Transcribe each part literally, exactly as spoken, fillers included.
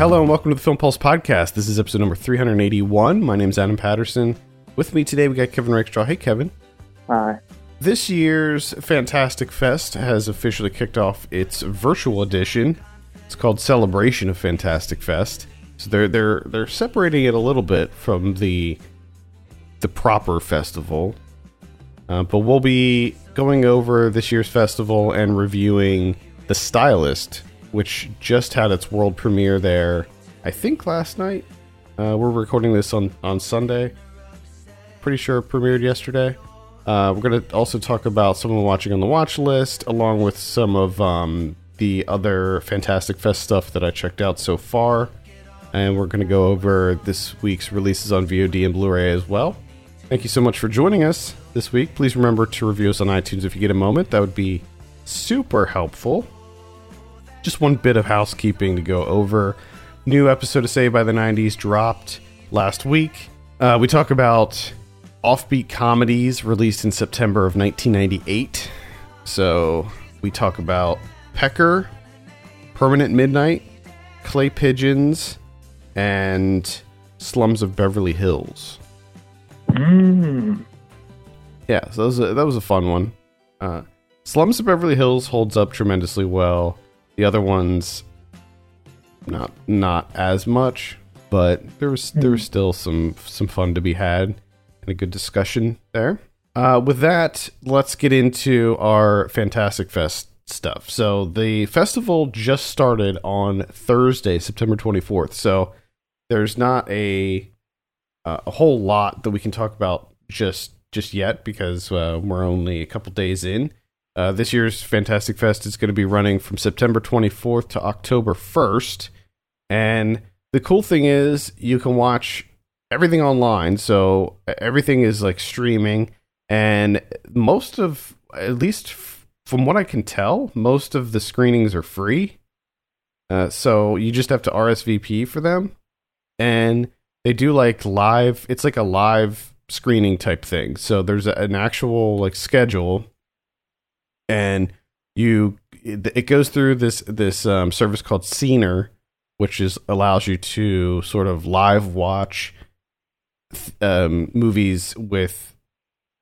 Hello and welcome to the Film Pulse Podcast. This is episode number three hundred eighty-one. My name's Adam Patterson. With me today we got Kevin Rickstraw. Hey, Kevin. Hi. This year's Fantastic Fest has officially kicked off its virtual edition. It's called Celebration of Fantastic Fest. So they're they're they're separating it a little bit from the the proper festival, uh, but we'll be going over this year's festival and reviewing The Stylist, which just had its world premiere there, I think last night. Uh, we're recording this on, on Sunday. Pretty sure it premiered yesterday. Uh, we're going to also talk about someone watching on the watch list, along with some of um, the other Fantastic Fest stuff that I checked out so far. And we're going to go over this week's releases on V O D and Blu-ray as well. Thank you so much for joining us this week. Please remember to review us on iTunes if you get a moment. That would be super helpful. Just one bit of housekeeping to go over. New episode of Saved by the nineties dropped last week. Uh, we talk about offbeat comedies released in September of nineteen ninety-eight. So we talk about Pecker, Permanent Midnight, Clay Pigeons, and Slums of Beverly Hills. Mm. Yeah, so that was a, that was a fun one. Uh, Slums of Beverly Hills holds up tremendously well. The other ones, not not as much, but there was there was still some some fun to be had and a good discussion there. Uh, with that, let's get into our Fantastic Fest stuff. So the festival just started on Thursday, September twenty-fourth. So there's not a uh, a whole lot that we can talk about just just yet because uh, we're only a couple days in. Uh, this year's Fantastic Fest is going to be running from September twenty-fourth to October first. And the cool thing is you can watch everything online. So everything is like streaming. And most of, at least f- from what I can tell, most of the screenings are free. Uh, so you just have to R S V P for them. And they do like live, it's like a live screening type thing. So there's a, an actual like schedule. And you, it goes through this this um, service called Scener, which is allows you to sort of live watch um, movies with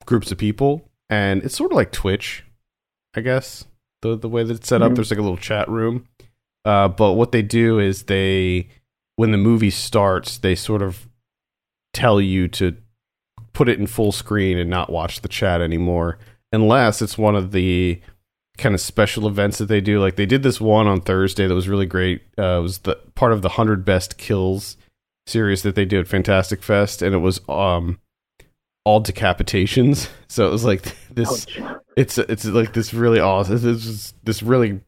groups of people, and it's sort of like Twitch, I guess. The the way that it's set mm-hmm. up, there's like a little chat room. Uh, but what they do is they, when the movie starts, they sort of tell you to put it in full screen and not watch the chat anymore. Unless it's one of the kind of special events that they do. Like they did this one on Thursday that was really great. Uh, it was the part of the one hundred Best Kills series that they do at Fantastic Fest. And it was um, all decapitations. So it was like this. Ouch. It's it's like this really awesome. This is this really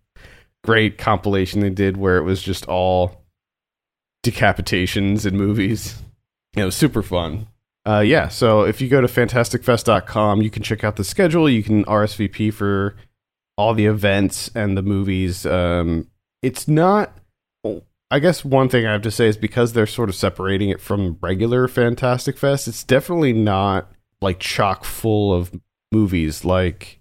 great compilation they did where it was just all decapitations in movies. It was super fun. Uh, yeah, so if you go to fantastic fest dot com, you can check out the schedule. You can R S V P for all the events and the movies. Um, it's not... I guess one thing I have to say is because they're sort of separating it from regular Fantastic Fest, it's definitely not like chock full of movies like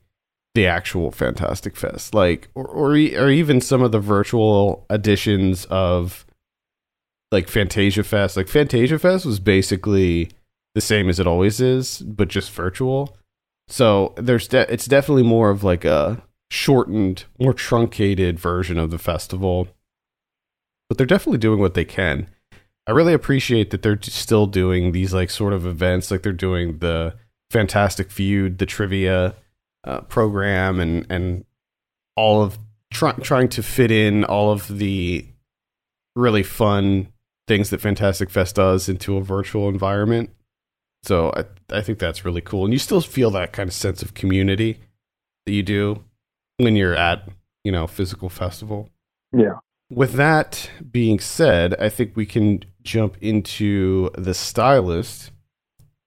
the actual Fantastic Fest. Like, or, or, or even some of the virtual editions of like Fantasia Fest. Like Fantasia Fest was basically the same as it always is, but just virtual. So there's de- it's definitely more of like a shortened, more truncated version of the festival. But they're definitely doing what they can. I really appreciate that they're t- still doing these like sort of events, like they're doing the Fantastic Feud, the trivia uh, program, and and all of try- trying to fit in all of the really fun things that Fantastic Fest does into a virtual environment. So I I think that's really cool. And you still feel that kind of sense of community that you do when you're at, you know, physical festival. Yeah. With that being said, I think we can jump into The Stylist.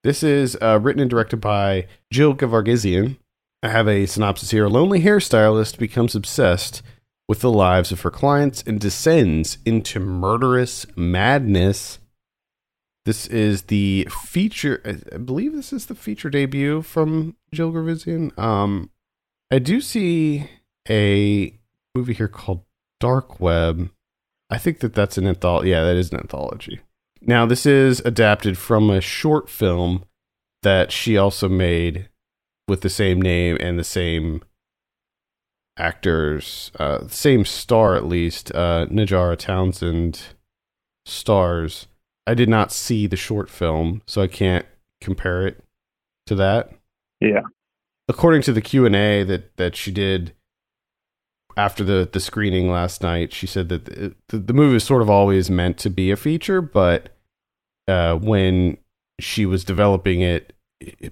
This is uh, written and directed by Jill Gevargizian. I have a synopsis here. A lonely hairstylist becomes obsessed with the lives of her clients and descends into murderous madness. This is the feature, I believe this is the feature debut from Jill Gevargizian. Um, I do see a movie here called Dark Web. I think that that's an anthology. Yeah, that is an anthology. Now, this is adapted from a short film that she also made with the same name and the same actors, uh, same star at least. Uh, Najara Townsend stars. I did not see the short film, so I can't compare it to that. Yeah. According to the Q and A that, that she did after the, the screening last night, she said that the, the movie was sort of always meant to be a feature, but uh, when she was developing it,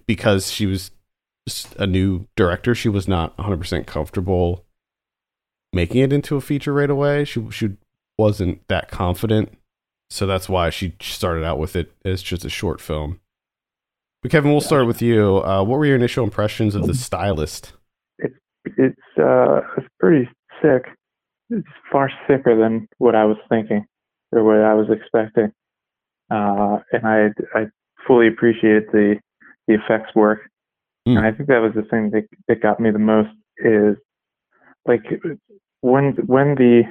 because she was a new director, she was not one hundred percent comfortable making it into a feature right away. She, she wasn't that confident, so that's why she started out with it as just a short film. But Kevin, we'll start with you. Uh, what were your initial impressions of The Stylist? It's it's uh, it's pretty sick. It's far sicker than what I was thinking or what I was expecting. Uh, and I I fully appreciate the the effects work. Mm. And I think that was the thing that that got me the most is like when when the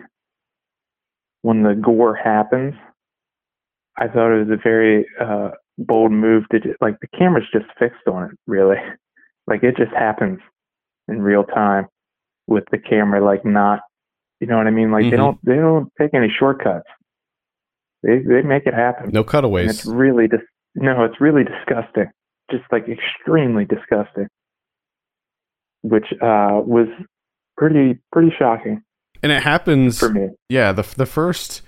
when the gore happens, I thought it was a very uh, bold move to just, like the camera's just fixed on it, really. Like it just happens in real time with the camera, like not, you know what I mean? Like mm-hmm. they don't they don't take any shortcuts. They they make it happen. No cutaways. And it's really dis- no, it's really disgusting. Just like extremely disgusting, which uh, was pretty pretty shocking. And it happens for me. Yeah, the the first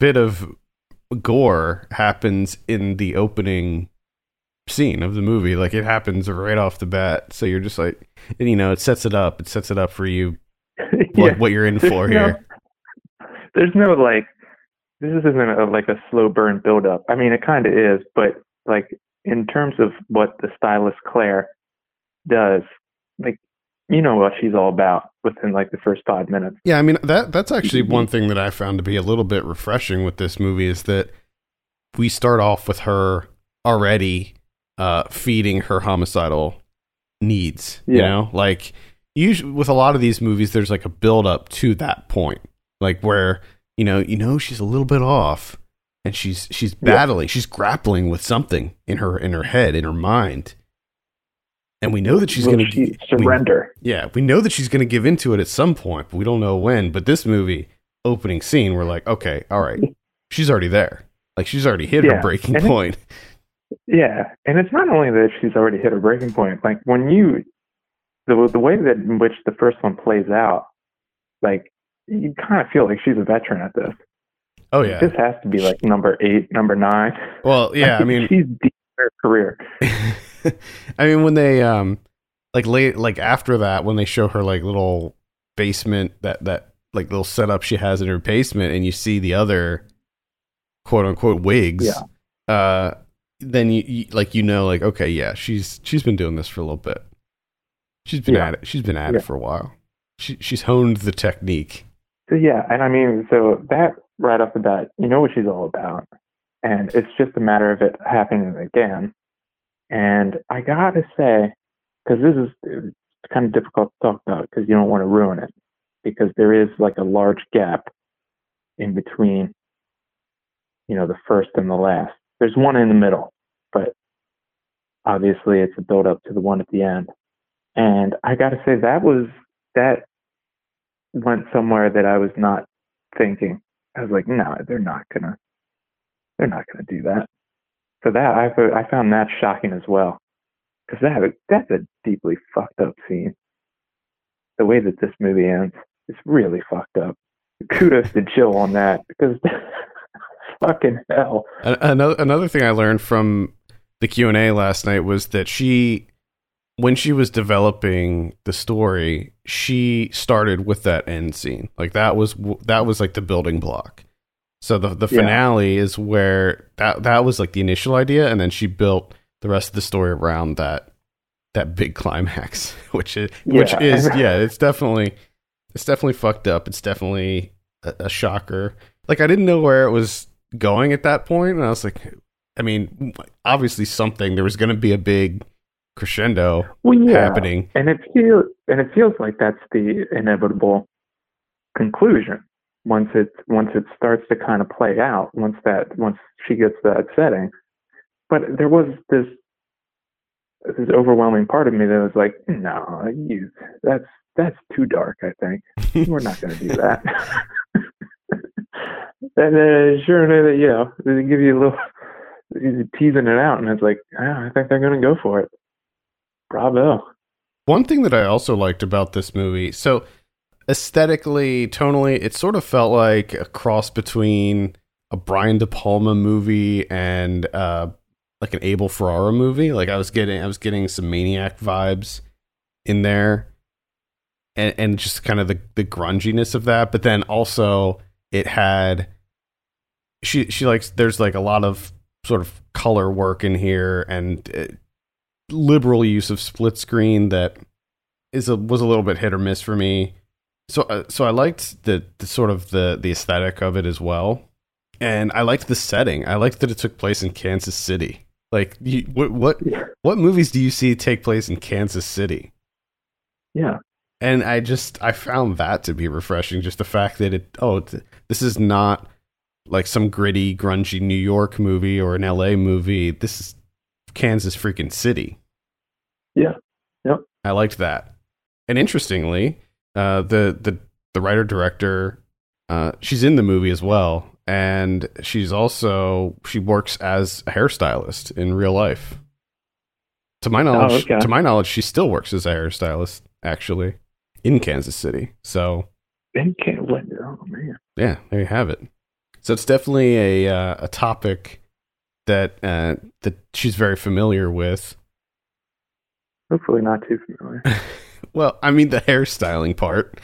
bit of gore happens in the opening scene of the movie. Like it happens right off the bat, so you're just like, and you know, it sets it up it sets it up for you what, yeah. what you're in there's for no, here there's no like this isn't a, like a slow burn build up. I mean, it kind of is, but like in terms of what the stylist Claire does, like, you know what she's all about within like the first five minutes. Yeah, I mean, that that's actually one thing that I found to be a little bit refreshing with this movie is that we start off with her already uh, feeding her homicidal needs, yeah. You know? Like, usually with a lot of these movies, there's like a build-up to that point, like where, you know, you know she's a little bit off and she's she's battling, yeah. she's grappling with something in her in her head, in her mind. And we know that she's well, going to surrender. We, yeah, we know that she's going to give into it at some point, but we don't know when. But this movie opening scene, we're like, okay, all right, she's already there. Like she's already hit yeah. her breaking and point. It, yeah, and it's not only that she's already hit her breaking point. Like when you, the the way that in which the first one plays out, like you kind of feel like she's a veteran at this. Oh yeah, this has to be like number eight, number nine. Well, yeah, I mean, she's deep in her career. I mean, when they um like late like after that, when they show her like little basement that that like little setup she has in her basement, and you see the other quote unquote wigs, yeah. uh then you, you like you know like okay yeah she's she's been doing this for a little bit. She's been yeah. at it. She's been at yeah. it for a while. She she's honed the technique. So yeah, and I mean so that right off the bat, you know what she's all about, and it's just a matter of it happening again. And I gotta say, because this is kind of difficult to talk about because you don't want to ruin it, because there is like a large gap in between, you know, the first and the last. There's one in the middle, but obviously it's a build up to the one at the end. And I gotta say that was, that went somewhere that I was not thinking. I was like, no, they're not gonna, they're not gonna do that. So that I I found that shocking as well, because that that's a deeply fucked up scene. The way that this movie ends is really fucked up. Kudos to Jill on that, because fucking hell. Another another thing I learned from the Q and A last night was that she, when she was developing the story, she started with that end scene. Like that was that was like the building block. So the the finale yeah. is where that that was like the initial idea, and then she built the rest of the story around that that big climax, which is yeah. which is yeah, it's definitely it's definitely fucked up. It's definitely a, a shocker. Like I didn't know where it was going at that point, and I was like, I mean, obviously something there was going to be a big crescendo well, yeah. happening, and it feels and it feels like that's the inevitable conclusion. once it once it starts to kind of play out, once that once she gets that setting. But there was this this overwhelming part of me that was like, no, you, that's that's too dark. I think we're not going to do that. And uh, sure enough, you know, they give you a little teasing it out, and it's like, oh, I think they're going to go for it. Bravo. One thing that I also liked about this movie, so aesthetically, tonally, it sort of felt like a cross between a Brian De Palma movie and uh, like an Abel Ferrara movie. Like I was getting, I was getting some Maniac vibes in there, and and just kind of the the grunginess of that. But then also it had she she likes. There's like a lot of sort of color work in here, and it, liberal use of split screen that is a, was a little bit hit or miss for me. So, uh, so I liked the, the sort of the the aesthetic of it as well. And I liked the setting. I liked that it took place in Kansas City. Like, you, what what what movies do you see take place in Kansas City? Yeah. And I just, I found that to be refreshing. Just the fact that it, oh, th- this is not like some gritty, grungy New York movie or an L A movie. This is Kansas freaking City. Yeah. Yep. I liked that. And interestingly, uh, the, the, the writer director, uh, she's in the movie as well. And she's also, she works as a hairstylist in real life. To my knowledge, oh, okay. to my knowledge, she still works as a hairstylist, actually, in Kansas City. So, in Kansas, oh man, yeah, there you have it. So it's definitely a uh, a topic that uh, that she's very familiar with. Hopefully, not too familiar. Well, I mean the hairstyling part.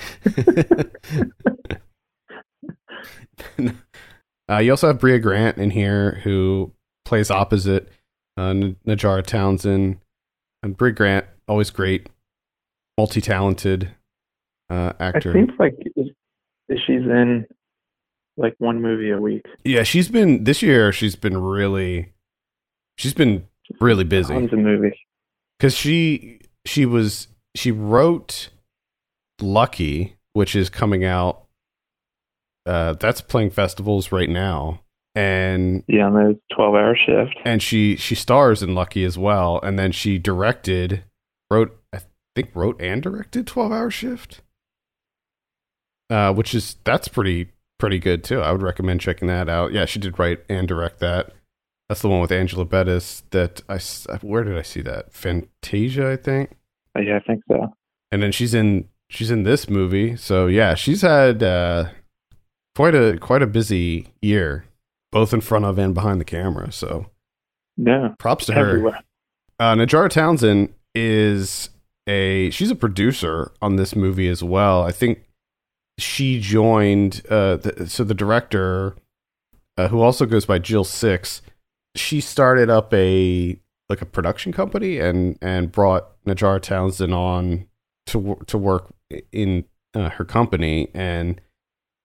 Uh, you also have Bria Grant in here, who plays opposite uh, N- Najara Townsend. And Bria Grant, always great, multi-talented uh, actor. It seems like she's in like one movie a week. Yeah, she's been this year. She's been really, she's been really busy. Tons of movies. Because she she was she wrote Lucky, which is coming out. Uh, that's playing festivals right now, and yeah, and there's twelve-hour shift. And she she stars in Lucky as well, and then she directed, wrote, I think wrote and directed twelve-hour shift, uh, which is that's pretty pretty good too. I would recommend checking that out. Yeah, she did write and direct that. That's the one with Angela Bettis. That I where did I see that? Fantasia, I think. Oh, yeah, I think so. And then she's in she's in this movie. So yeah, she's had. Uh, Quite a quite a busy year, both in front of and behind the camera. So, yeah, props to everywhere. her. Uh, Najara Townsend is a she's a producer on this movie as well. I think she joined. Uh, the, so the director, uh, who also goes by Jill Six, she started up a like a production company and and brought Najara Townsend on to to work in uh, her company and.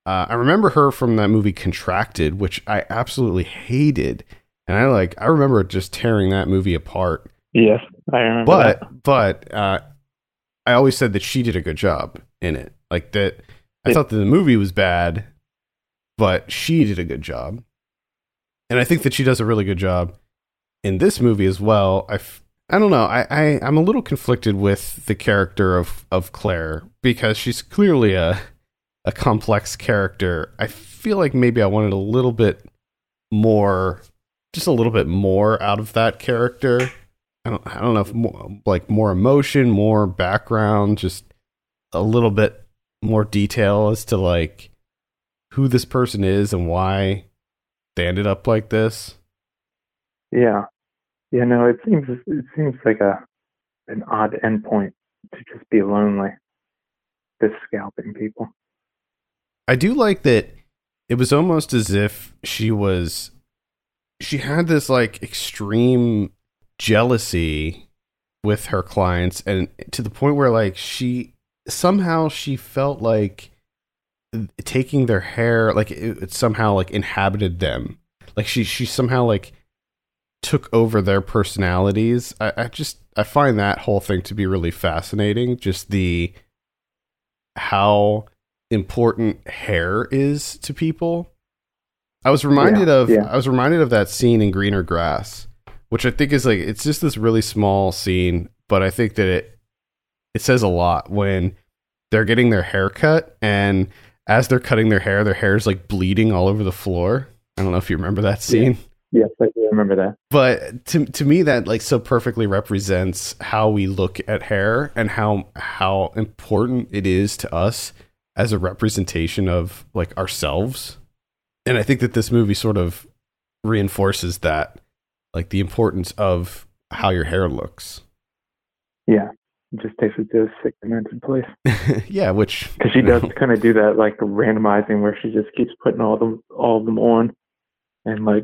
Uh, I remember her from that movie Contracted, which I absolutely hated, and I like. I remember just tearing that movie apart. Yes, I remember. But that. but uh, I always said that she did a good job in it. Like that, I it, thought that the movie was bad, but she did a good job, and I think that she does a really good job in this movie as well. I, f- I don't know. I, I I'm a little conflicted with the character of of Claire because she's clearly a. a complex character. I feel like maybe I wanted a little bit more, just a little bit more out of that character. I don't, I don't know if more, like more emotion, more background, just a little bit more detail as to like who this person is and why they ended up like this. Yeah. Yeah, no, it seems, it seems like a, an odd endpoint to just be lonely. Just scalping people. I do like that it was almost as if she was, she had this like extreme jealousy with her clients and to the point where like she, somehow she felt like taking their hair, like it, it somehow like inhabited them. Like she, she somehow like took over their personalities. I, I just, I find that whole thing to be really fascinating. Just the, how important hair is to people. I was reminded yeah, of yeah. I was reminded of that scene in Greener Grass, which I think is like, it's just this really small scene, but I think that it it says a lot when they're getting their hair cut, and as they're cutting their hair, their hair is like bleeding all over the floor. I don't know if you remember that scene. Yeah, yeah, I do remember that. But to to me, that like so perfectly represents how we look at hair and how how important it is to us as a representation of like ourselves. And I think that this movie sort of reinforces that, like the importance of how your hair looks. Yeah. It just takes it to a sick dimension place. Yeah, which... Because she does kind of do that, like, randomizing where she just keeps putting all, them, all of them on and, like,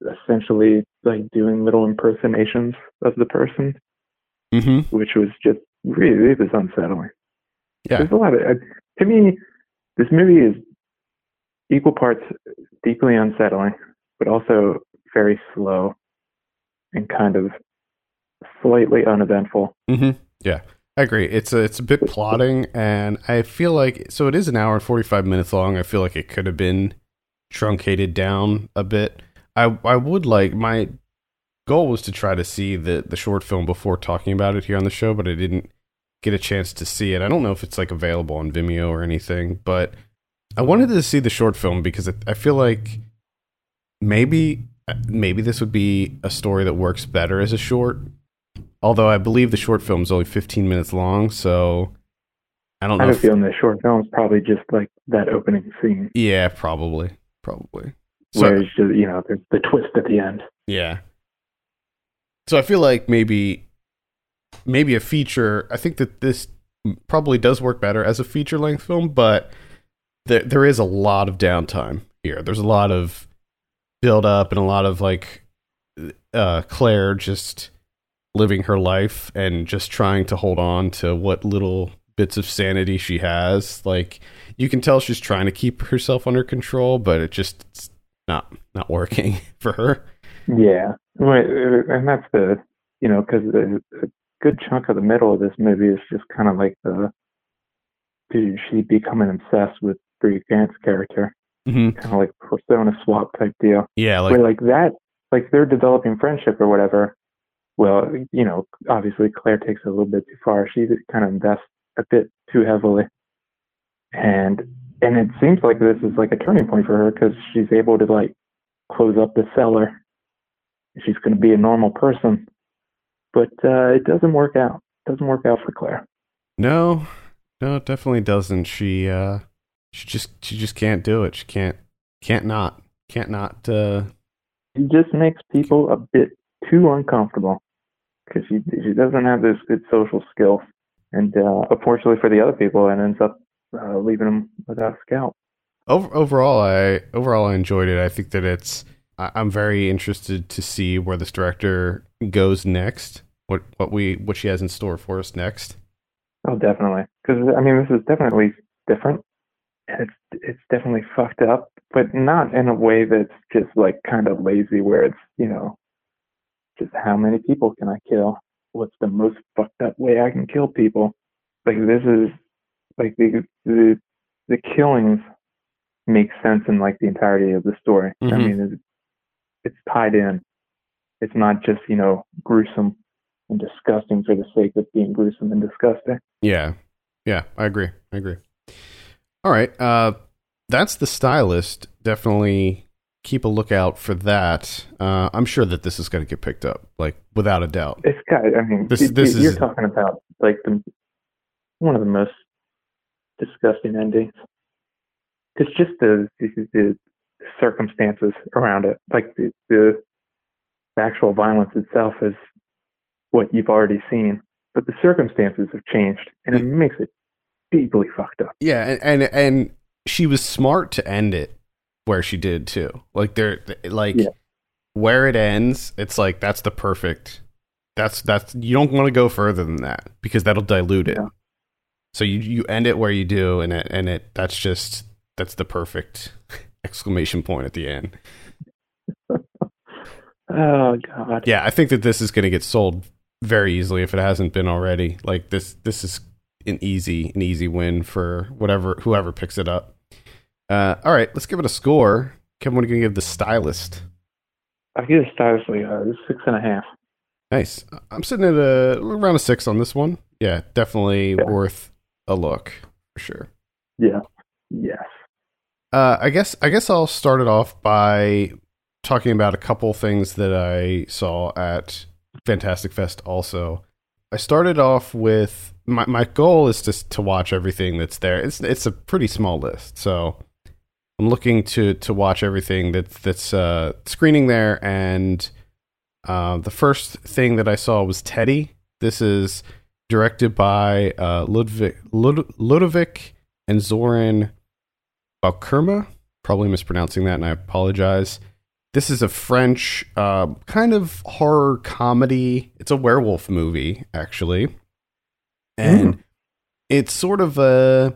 essentially, like, doing little impersonations of the person, mm-hmm. which was just really, it was unsettling. Yeah. There's a lot of... To me, this movie is equal parts deeply unsettling, but also very slow and kind of slightly uneventful. Mm-hmm. Yeah, I agree. It's a, it's a bit plodding, and I feel like, so it is an hour and forty-five minutes long. I feel like it could have been truncated down a bit. I I would like, my goal was to try to see the, the short film before talking about it here on the show, but I didn't get a chance to see it. I don't know if it's like available on Vimeo or anything, but I wanted to see the short film because I, I feel like maybe maybe this would be a story that works better as a short. Although I believe the short film is only fifteen minutes long, so I don't know. I have a feeling the short film is probably just like that opening scene. Yeah, probably, probably. So, where it's just, you know, there's the twist at the end. Yeah. So I feel like maybe, maybe a feature. I think that this probably does work better as a feature-length film, but there there is a lot of downtime here. There's a lot of build-up and a lot of like uh, Claire just living her life and just trying to hold on to what little bits of sanity she has. Like, you can tell she's trying to keep herself under control, but it just, it's not, not working for her. Yeah. And that's the, you know, cause a good chunk of the middle of this movie is just kind of like the, she becoming obsessed with Bria Grant's character, mm-hmm. kind of like persona swap type deal. Yeah. Like, where like that, like they're developing friendship or whatever. Well, you know, obviously Claire takes it a little bit too far. She kind of invests a bit too heavily. And and it seems like this is like a turning point for her because she's able to like close up the cellar. She's going to be a normal person. But uh, it doesn't work out. It doesn't work out for Claire. No, no, it definitely doesn't. She uh, she just she just can't do it. She can't can't not can't not. Uh... She just makes people a bit too uncomfortable. Because she, she doesn't have those good social skills. And uh, unfortunately for the other people, it ends up uh, leaving them without a scalp. Over, overall, I overall I enjoyed it. I think that it's... I, I'm very interested to see where this director goes next. What what we what she has in store for us next. Oh, definitely. Because, I mean, this is definitely different. It's, it's definitely fucked up. But not in a way that's just, like, kind of lazy where it's, you know... Just how many people can I kill? What's the most fucked up way I can kill people? Like this is like the the, the killings make sense in like the entirety of the story. Mm-hmm. I mean, it's, it's tied in. It's not just, you know, gruesome and disgusting for the sake of being gruesome and disgusting. Yeah, yeah, I agree. I agree. All right, uh, that's The Stylist. Definitely. Keep a lookout for that. Uh, I'm sure that this is going to get picked up, like without a doubt. It's got. I mean, this, it, this you're is, talking about like the, one of the most disgusting endings. It's just the the, the circumstances around it, like the, the actual violence itself is what you've already seen, but the circumstances have changed, and it makes it deeply fucked up. Yeah, and and, and she was smart to end it where she did too, like there, like yeah. where it ends, it's like that's the perfect. That's that's you don't want to go further than that because that'll dilute it. Yeah. So you, you end it where you do, and it and it that's just that's the perfect exclamation point at the end. Oh God! Yeah, I think that this is going to get sold very easily if it hasn't been already. Like this, this is an easy an easy win for whatever whoever picks it up. Uh, all right, let's give it a score. Kevin, what are you going to give The Stylist? I'll give The Stylist like uh, six and a half. Nice. I'm sitting at a, around a six on this one. Yeah, definitely yeah. worth a look for sure. Yeah. Yes. Uh, I guess I guess I'll start it off by talking about a couple things that I saw at Fantastic Fest. Also, I started off with my my goal is just to watch everything that's there. It's it's a pretty small list, so I'm looking to to watch everything that that's uh, screening there. And uh, the first thing that I saw was Teddy. This is directed by uh, Ludwig Lud- Ludovic and Zoran Baukerma, probably mispronouncing that, and I apologize. This is a French uh, kind of horror comedy. It's a werewolf movie, actually. And mm. it's sort of a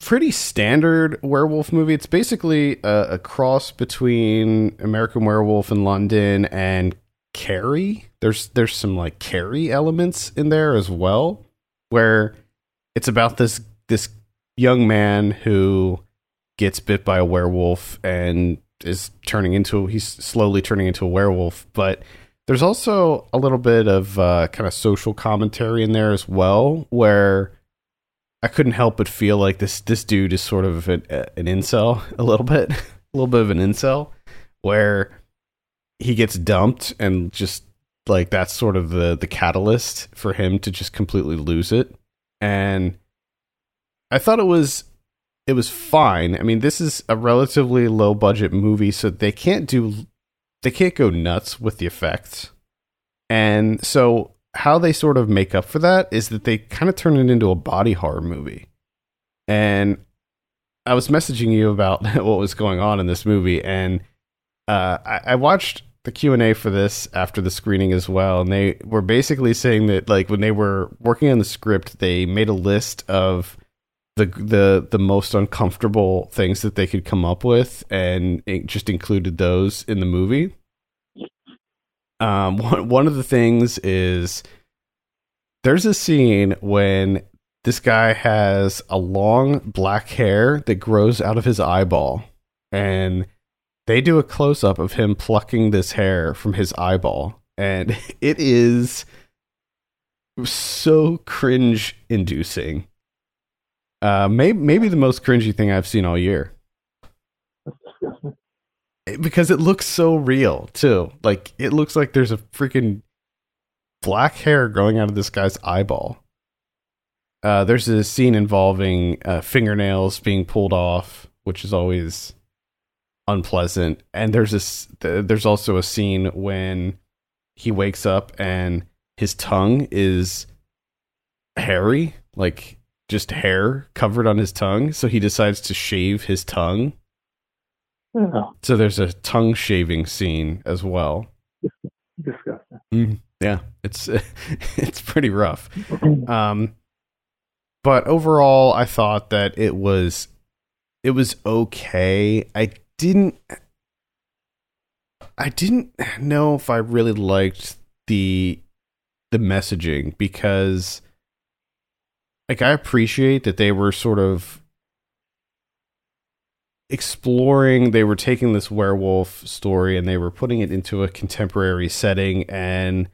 pretty standard werewolf movie. It's basically a, a cross between American Werewolf in London and Carrie. There's, there's some like Carrie elements in there as well, where it's about this, this young man who gets bit by a werewolf and is turning into, he's slowly turning into a werewolf, but there's also a little bit of uh, kind of social commentary in there as well, where I couldn't help but feel like this this dude is sort of an, an incel a little bit, a little bit of an incel, where he gets dumped and just like that's sort of the the catalyst for him to just completely lose it. And I thought it was It was fine. I mean, this is a relatively low budget movie, so they can't do, they can't go nuts with the effects. And so how they sort of make up for that is that they kind of turn it into a body horror movie. And I was messaging you about what was going on in this movie. And uh, I, I watched the Q and A for this after the screening as well. And they were basically saying that like when they were working on the script, they made a list of the the the most uncomfortable things that they could come up with, and it just included those in the movie. Um, one, one of the things is there's a scene when this guy has a long black hair that grows out of his eyeball, and they do a close-up of him plucking this hair from his eyeball, and it is so cringe-inducing. Uh, maybe maybe the most cringy thing I've seen all year, because it looks so real too. Like it looks like there's a freaking black hair growing out of this guy's eyeball. Uh, there's a scene involving uh, fingernails being pulled off, which is always unpleasant. And there's this. Th- there's also a scene when he wakes up and his tongue is hairy, like just hair covered on his tongue, so he decides to shave his tongue. Yeah. So there's a tongue shaving scene as well. Disgusting. Mm, yeah, it's it's pretty rough. Um, but overall, I thought that it was it was okay. I didn't I didn't know if I really liked the the messaging, because like, I appreciate that they were sort of exploring, they were taking this werewolf story and they were putting it into a contemporary setting and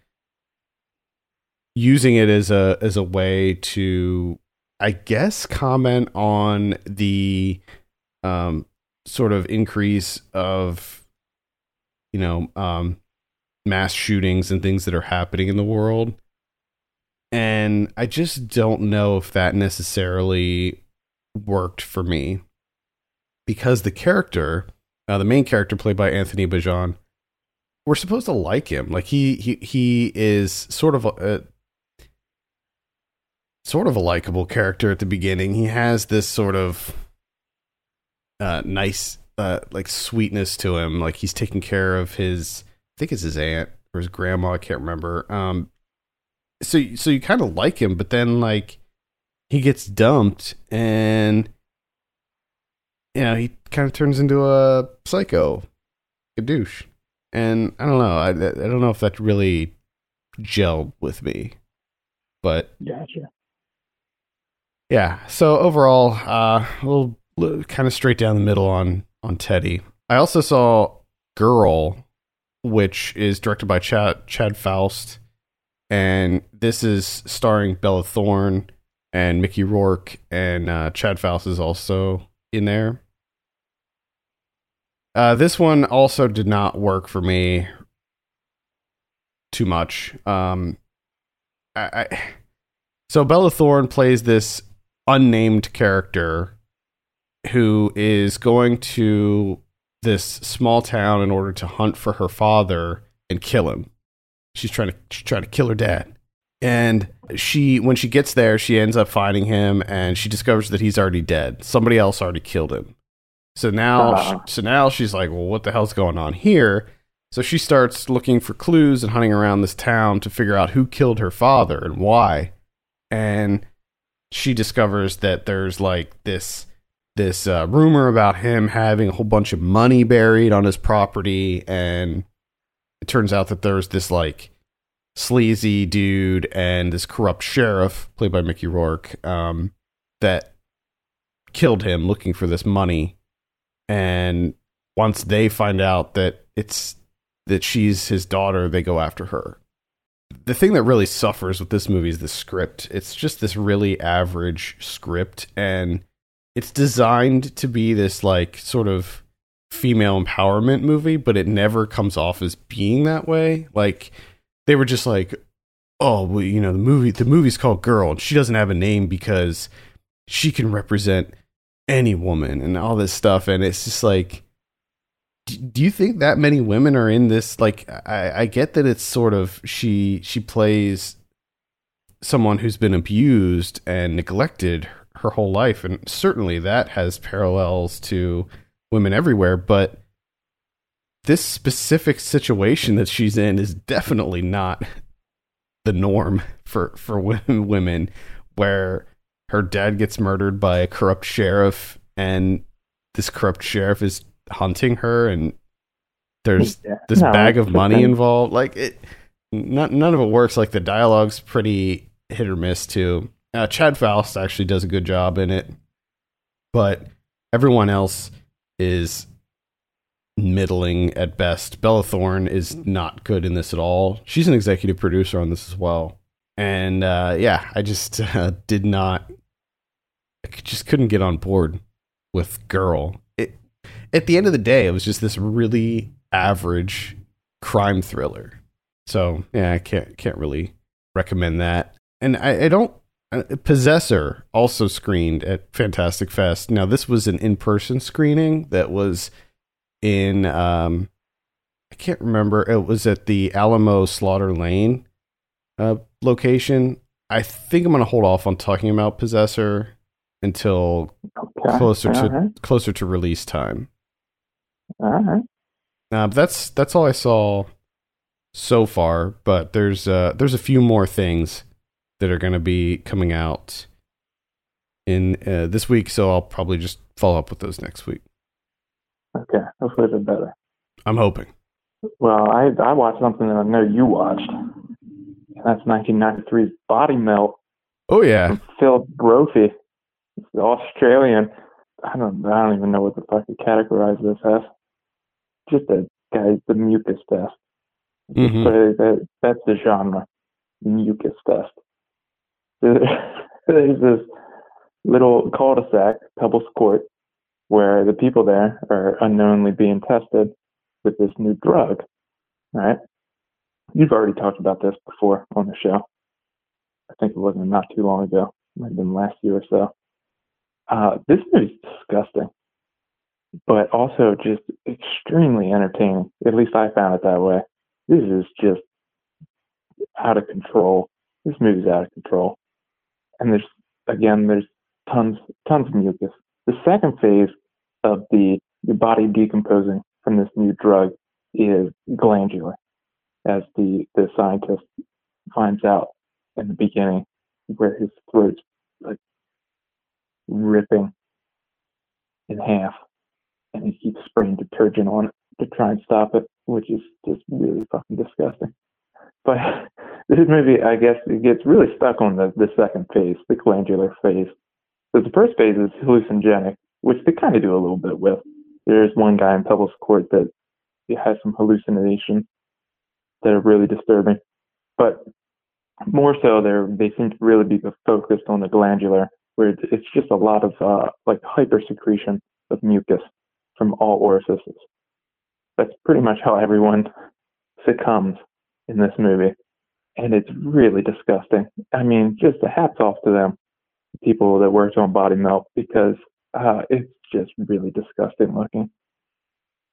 using it as a as a way to, I guess, comment on the um, sort of increase of, you know, um, mass shootings and things that are happening in the world. And I just don't know if that necessarily worked for me, because the character, uh, the main character played by Anthony Bajon, we're supposed to like him. Like he, he, he is sort of a, sort of a likable character at the beginning. He has this sort of uh, nice, uh, like sweetness to him. Like he's taking care of his, I think it's his aunt or his grandma. I can't remember. Um, So, so you kind of like him, but then like he gets dumped, and you know he kind of turns into a psycho, a douche. And I don't know, I, I don't know if that really gelled with me. But gotcha. Yeah. So overall, uh, a little, little kind of straight down the middle on, on Teddy. I also saw Girl, which is directed by Chad, Chad Faust. And this is starring Bella Thorne and Mickey Rourke, and uh, Chad Faust is also in there. Uh, this one also did not work for me too much. Um, I, I, so Bella Thorne plays this unnamed character who is going to this small town in order to hunt for her father and kill him. She's trying to she's trying to kill her dad. And she, when she gets there, she ends up finding him, and she discovers that he's already dead. Somebody else already killed him. So now, uh-huh. she, so now she's like, well, what the hell's going on here? So she starts looking for clues and hunting around this town to figure out who killed her father and why. And she discovers that there's like this this uh, rumor about him having a whole bunch of money buried on his property, and it turns out that there's this like sleazy dude and this corrupt sheriff played by Mickey Rourke um, that killed him looking for this money. And once they find out that it's that she's his daughter, they go after her. The thing that really suffers with this movie is the script. It's just this really average script, and it's designed to be this like sort of female empowerment movie, but it never comes off as being that way. Like they were just like, oh, well, you know, the movie, the movie's called Girl, and she doesn't have a name because she can represent any woman and all this stuff. And it's just like, d- do you think that many women are in this? Like, I, I get that it's sort of, she, she plays someone who's been abused and neglected her whole life. And certainly that has parallels to women everywhere, but this specific situation that she's in is definitely not the norm for, for women, women where her dad gets murdered by a corrupt sheriff, and this corrupt sheriff is hunting her, and there's this no, bag of money involved. Like it, not, none of it works. Like the dialogue's pretty hit or miss too. Uh, Chad Faust actually does a good job in it, but everyone else is middling at best. Bella Thorne is not good in this at all. She's an executive producer on this as well. And uh, yeah, I just uh, did not, I just couldn't get on board with Girl. It, at the end of the day, it was just this really average crime thriller. So yeah, I can't, can't really recommend that. And I, I don't, Possessor also screened at Fantastic Fest. Now, this was an in-person screening that was in, um, I can't remember. It was at the Alamo Slaughter Lane uh, location. I think I'm going to hold off on talking about Possessor until okay. closer to right. closer to release time. All right. Uh, but that's that's all I saw so far. But there's uh, there's a few more things that are going to be coming out in uh, this week, so I'll probably just follow up with those next week. Okay, hopefully they're better. I'm hoping. Well, I I watched something that I know you watched. That's nineteen ninety-three's Body Melt. Oh yeah, Phil Brophy, the Australian. I don't I don't even know what the fuck to categorize this as. Just a guy, the mucus test. Mm-hmm. So that, that's the genre, mucus test. There's this little cul-de-sac, Pebbles Court, where the people there are unknowingly being tested with this new drug, right? You've already talked about this before on the show. I think it wasn't not too long ago. It might have been last year or so. Uh, this movie's disgusting, but also just extremely entertaining. At least I found it that way. This is just out of control. This movie's out of control. And there's, again, there's tons, tons of mucus. The second phase of the, the body decomposing from this new drug is glandular, as the, the scientist finds out in the beginning, where his throat's like ripping in half, and he keeps spraying detergent on it to try and stop it, which is just really fucking disgusting. But this movie, I guess, it gets really stuck on the, the second phase, the glandular phase, So the first phase is hallucinogenic, which they kind of do a little bit with. There's one guy in Pebbles Court that has some hallucinations that are really disturbing. But more so, they seem to really be focused on the glandular, where it's just a lot of uh, like hypersecretion of mucus from all orifices. That's pretty much how everyone succumbs in this movie. And it's really disgusting. I mean, just a hats off to them, people that worked on Body Melt, because uh, it's just really disgusting looking.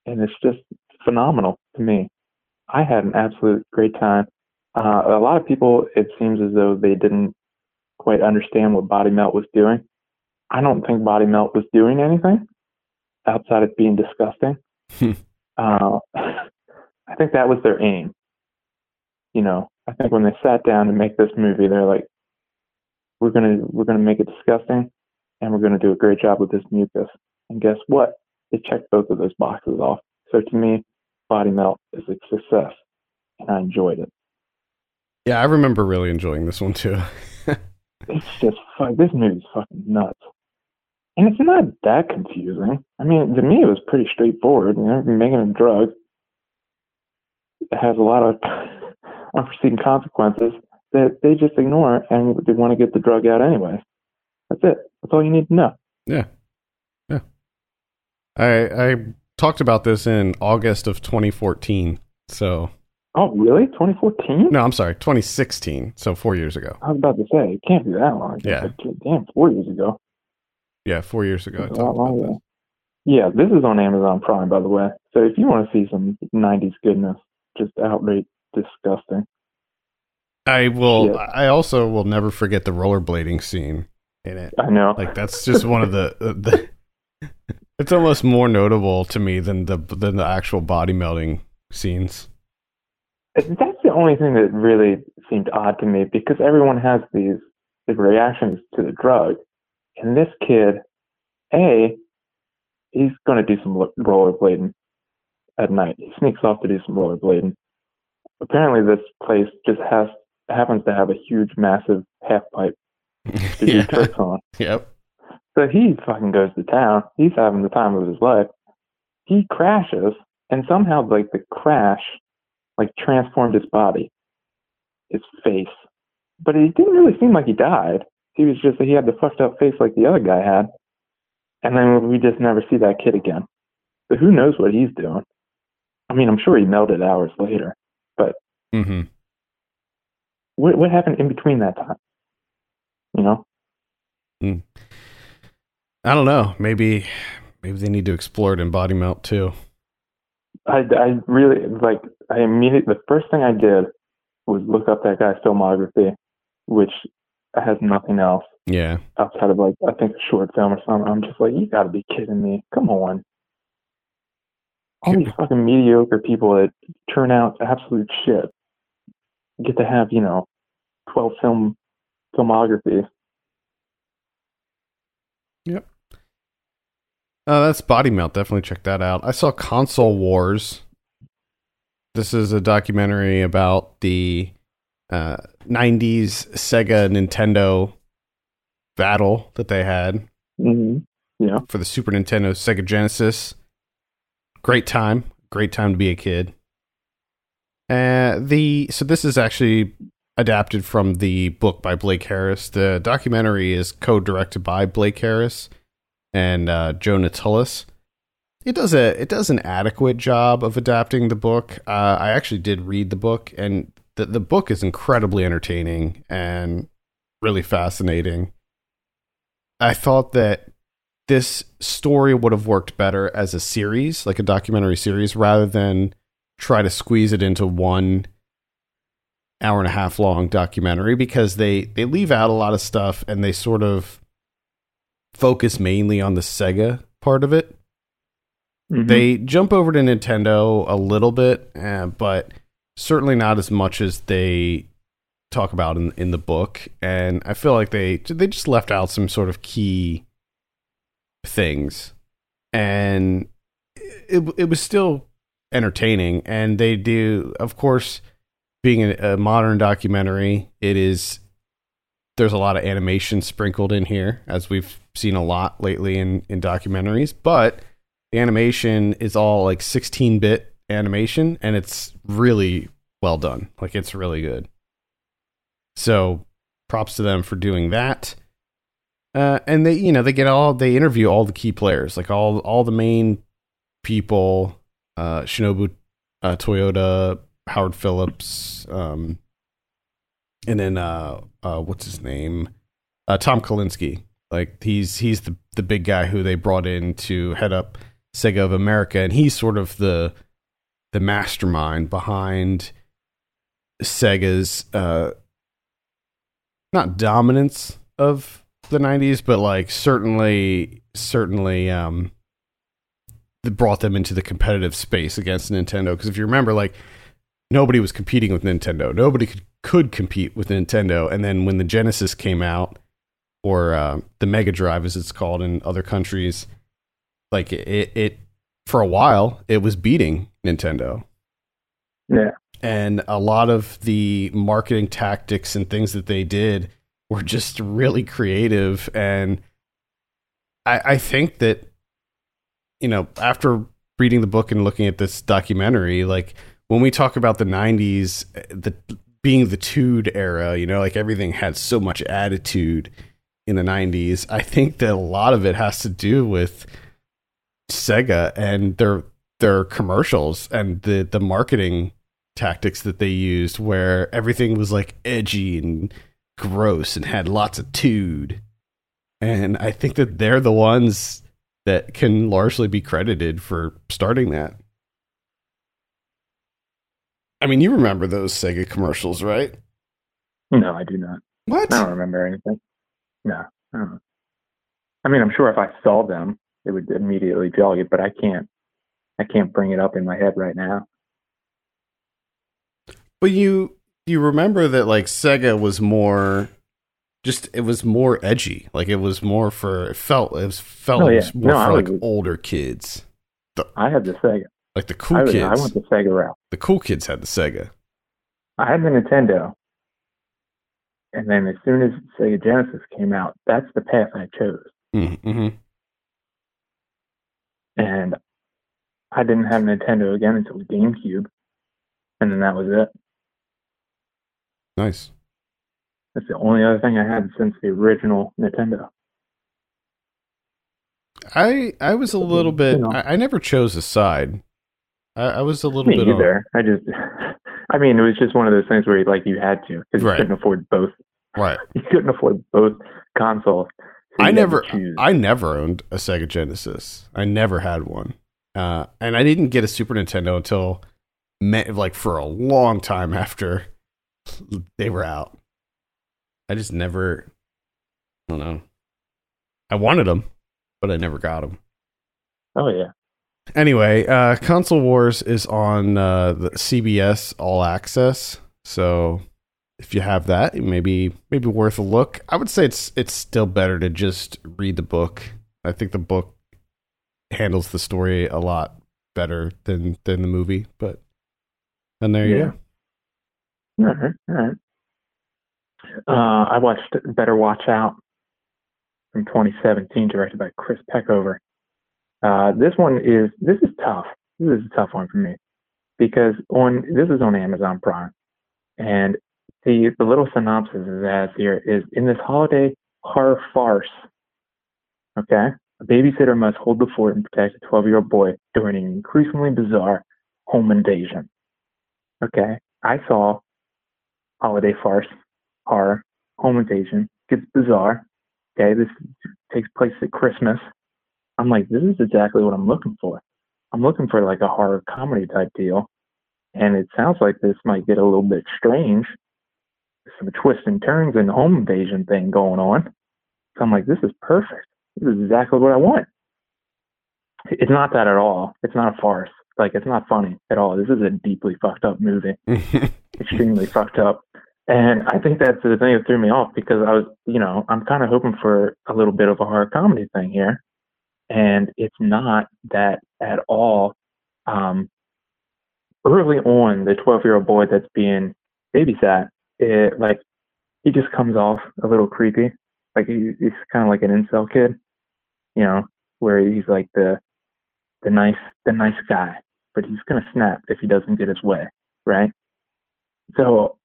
And it's just phenomenal to me. I had an absolute great time. Uh, a lot of people, it seems as though they didn't quite understand what Body Melt was doing. I don't think Body Melt was doing anything outside of being disgusting. uh, I think that was their aim. You know, I think when they sat down to make this movie, they're like, we're gonna we're gonna make it disgusting, and we're gonna do a great job with this mucus. And guess what? They checked both of those boxes off. So to me, Body Melt is a success, and I enjoyed it. Yeah, I remember really enjoying this one too. It's just fuck. This movie's fucking nuts, and it's not that confusing. I mean, to me, it was pretty straightforward. You know, making a drug, it has a lot of unforeseen consequences that they just ignore, and they want to get the drug out anyway. That's it. That's all you need to know. Yeah, yeah. I I talked about this in August of twenty fourteen. So. Oh, really? twenty fourteen? No, I'm sorry, twenty sixteen. So four years ago. I was about to say it can't be that long. Yeah. Damn, four years ago. Yeah, four years ago. I talked about this. Yeah, this is on Amazon Prime, by the way. So if you want to see some nineties goodness, just outright disgusting. I will. Yeah. I also will never forget the rollerblading scene in it. I know, like that's just one of the, the, the. It's almost more notable to me than the than the actual body melting scenes. That's the only thing that really seemed odd to me, because everyone has these, these reactions to the drug, and this kid, A, he's going to do some rollerblading at night. He sneaks off to do some rollerblading. Apparently, this place just has. happens to have a huge, massive half pipe to do tricks on. Yep. So he fucking goes to town. He's having the time of his life. He crashes, and somehow, like, the crash, like, transformed his body, his face. But it didn't really seem like he died. He was just, he had the fucked up face like the other guy had. And then we just never see that kid again. So who knows what he's doing? I mean, I'm sure he melted hours later, but. Mm-hmm. What what happened in between that time? You know? Mm. I don't know. Maybe maybe they need to explore it in Body Melt too. I, I really, like, I immediately, the first thing I did was look up that guy's filmography, which has nothing else. Yeah. Outside of, like, I think a short film or something. I'm just like, you gotta be kidding me. Come on. All these fucking mediocre people that turn out absolute shit get to have, you know, twelve film filmography. Yep. Uh, that's Body Melt. Definitely check that out. I saw Console Wars. This is a documentary about the uh, nineties Sega Nintendo battle that they had. Mm-hmm. Yeah. For the Super Nintendo, Sega Genesis. Great time. Great time to be a kid. Uh, the so this is actually adapted from the book by Blake Harris. The documentary is co-directed by Blake Harris and uh, Jonah Tullis. It does a it does an adequate job of adapting the book. Uh, I actually did read the book, and the the book is incredibly entertaining and really fascinating. I thought that this story would have worked better as a series, like a documentary series, rather than try to squeeze it into one hour and a half long documentary, because they, they leave out a lot of stuff and they sort of focus mainly on the Sega part of it. Mm-hmm. They jump over to Nintendo a little bit, uh, but certainly not as much as they talk about in, in the book. And I feel like they, they just left out some sort of key things, and it, it was still entertaining. And they do, of course, being a, a modern documentary, it is There's a lot of animation sprinkled in here, as we've seen a lot lately in, in documentaries, but the animation is all like sixteen bit animation, and it's really well done. Like, it's really good. So props to them for doing that. Uh, and they, you know, they get all, they interview all the key players, like all, all the main people, uh, Shinobu, uh, Toyota, Howard Phillips, um, and then, uh, uh, what's his name? Uh, Tom Kalinske. Like, he's, he's the, the big guy who they brought in to head up Sega of America. And he's sort of the, the mastermind behind Sega's, uh, not dominance of the nineties, but like certainly, certainly, um, that brought them into the competitive space against Nintendo. Because if you remember, like, nobody was competing with Nintendo. Nobody could, could compete with Nintendo. And then when the Genesis came out, or uh, the Mega Drive, as it's called in other countries, like it, it, for a while, it was beating Nintendo. Yeah. And a lot of the marketing tactics and things that they did were just really creative. And I, I think that, you know, after reading the book and looking at this documentary, like when we talk about the nineties, the being the Tude era, you know, like everything had so much attitude in the nineties. I think that a lot of it has to do with Sega and their, their commercials and the, the marketing tactics that they used, where everything was like edgy and gross and had lots of Tude. And I think that they're the ones that can largely be credited for starting that. I mean, you remember those Sega commercials, right? No, I do not. What? I don't remember anything. No. I don't know. I mean, I'm sure if I saw them, it would immediately jog it, but I can't, I can't bring it up in my head right now. But you, you remember that, like, Sega was more just, it was more edgy. Like, it was more for, it felt, it was felt oh, yeah. more no, for, like, was, older kids. The, I had the Sega. Like, the cool I was, kids. I went the Sega route. The cool kids had the Sega. I had the Nintendo. And then as soon as Sega Genesis came out, that's the path I chose. Mm-hmm. And I didn't have Nintendo again until GameCube. And then that was it. Nice. That's the only other thing I had since the original Nintendo. I I was a little bit... You know, I, I never chose a side. I, I was a little me bit... Either. On... I just... I mean, it was just one of those things where, like, you had to. Because right. you couldn't afford both. Right. You couldn't afford both consoles. So I never... I never owned a Sega Genesis. I never had one. Uh, and I didn't get a Super Nintendo until... Meant, like, for a long time after they were out. I just never, I don't know. I wanted them, but I never got them. Oh, yeah. Anyway, uh, Console Wars is on uh, the C B S All Access. So if you have that, it may be, may be worth a look. I would say it's it's still better to just read the book. I think the book handles the story a lot better than, than the movie, but and there you yeah. go. All right, all right. Uh, I watched Better Watch Out from twenty seventeen, directed by Chris Peckover. Uh, this one is this is tough. This is a tough one for me because on this is on Amazon Prime, and the the little synopsis it has here is in this holiday horror farce. Okay, a babysitter must hold the fort and protect a twelve-year-old boy during an increasingly bizarre home invasion. Okay, I saw holiday farce, horror, home invasion, gets bizarre. Okay, this takes place at Christmas. I'm like, this is exactly what I'm looking for. I'm looking for like a horror comedy type deal. And it sounds like this might get a little bit strange. Some twists and turns and home invasion thing going on. So I'm like, this is perfect. This is exactly what I want. It's not that at all. It's not a farce. Like, it's not funny at all. This is a deeply fucked up movie. Extremely fucked up. And I think that's the thing that threw me off because I was, you know, I'm kind of hoping for a little bit of a horror comedy thing here. And it's not that at all. Um, early on, the twelve-year-old boy that's being babysat, it, like, he just comes off a little creepy. Like he, he's kind of like an incel kid, you know, where he's like the the nice the nice guy, but he's gonna snap if he doesn't get his way, right? So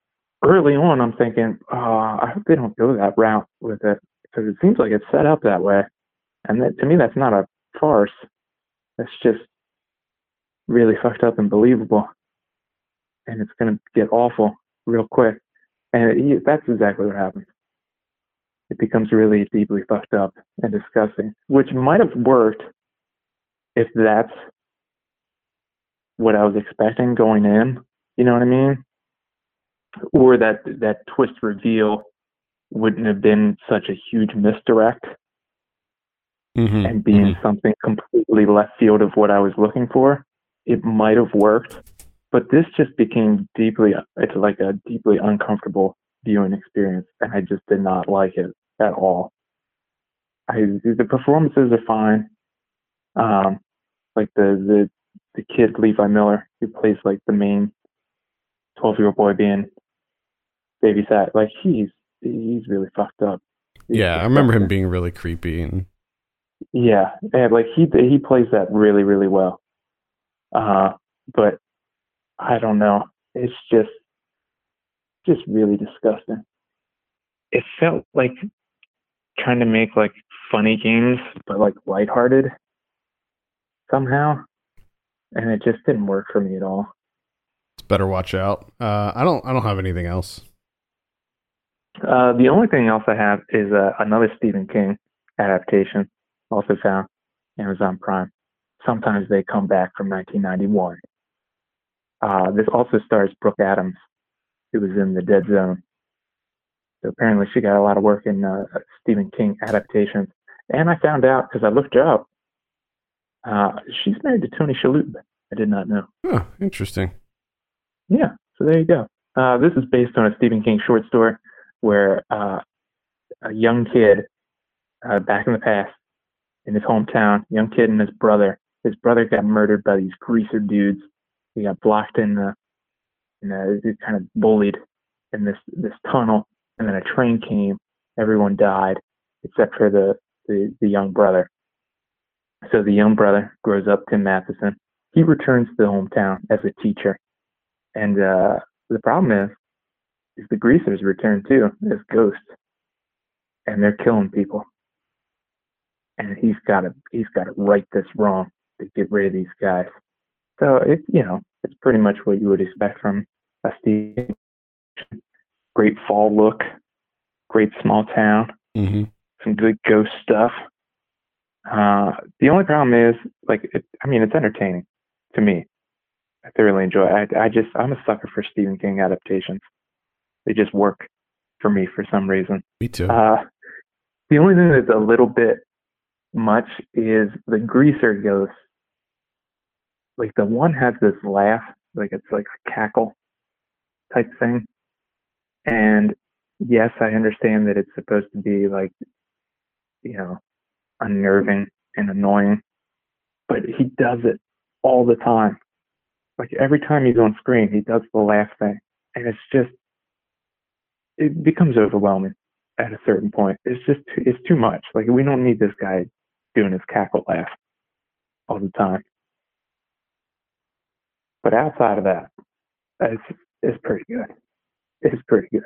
early on, I'm thinking, oh, I hope they don't go that route with it, because it seems like it's set up that way, and that, to me, that's not a farce. That's just really fucked up and believable, and it's gonna get awful real quick. And it, that's exactly what happens. It becomes really deeply fucked up and disgusting, which might have worked if that's what I was expecting going in, you know what I mean? Or that that twist reveal wouldn't have been such a huge misdirect, mm-hmm. and being mm-hmm. something completely left field of what I was looking for. It might have worked, but this just became deeply, it's like a deeply uncomfortable viewing experience, and I just did not like it at all. I, the performances are fine. Um, like the, the the kid Levi Miller, who plays like the main twelve-year-old boy being babysat, like he's he's really fucked up. He's yeah, I remember him being really creepy. And... Yeah, and like he he plays that really really well. Uh, but I don't know. It's just just really disgusting. It felt like trying to make like funny games, but like lighthearted somehow, and it just didn't work for me at all. It's Better Watch Out. Uh, I don't. I don't have anything else. Uh, the only thing else I have is uh, another Stephen King adaptation, also found Amazon Prime. Sometimes They Come Back from nineteen ninety-one. Uh, this also stars Brooke Adams, who was in The Dead Zone. So apparently she got a lot of work in uh, Stephen King adaptations. And I found out, because I looked her up, uh, she's married to Tony Shalhoub. I did not know. Oh, interesting. Yeah, so there you go. Uh, this is based on a Stephen King short story where uh, a young kid uh, back in the past, in his hometown, young kid and his brother, his brother got murdered by these greaser dudes. He got blocked in the, you know, he was kind of bullied in this, this tunnel. And then a train came. Everyone died except for the, the, the young brother. So the young brother grows up, Tim Matheson. He returns to the hometown as a teacher. And uh, the problem is, is the greasers return too as ghosts. And they're killing people. And he's got to he's got to right this wrong to get rid of these guys. So it you know it's pretty much what you would expect from a Stephen. Great fall look, great small town, mm-hmm. some good ghost stuff. Uh, the only problem is like it, I mean it's entertaining to me. I thoroughly enjoy it. I, I just I'm a sucker for Stephen King adaptations. They just work for me for some reason. Me too. Uh, the only thing that's a little bit much is the greaser ghost. Like the one has this laugh, like it's like a cackle type thing. And yes, I understand that it's supposed to be like, you know, unnerving and annoying, but he does it all the time. Like every time he's on screen, he does the laugh thing. And it's just, it becomes overwhelming at a certain point. It's just, it's too much. Like we don't need this guy doing his cackle laugh all the time. But outside of that, it's it's pretty good. It's pretty good.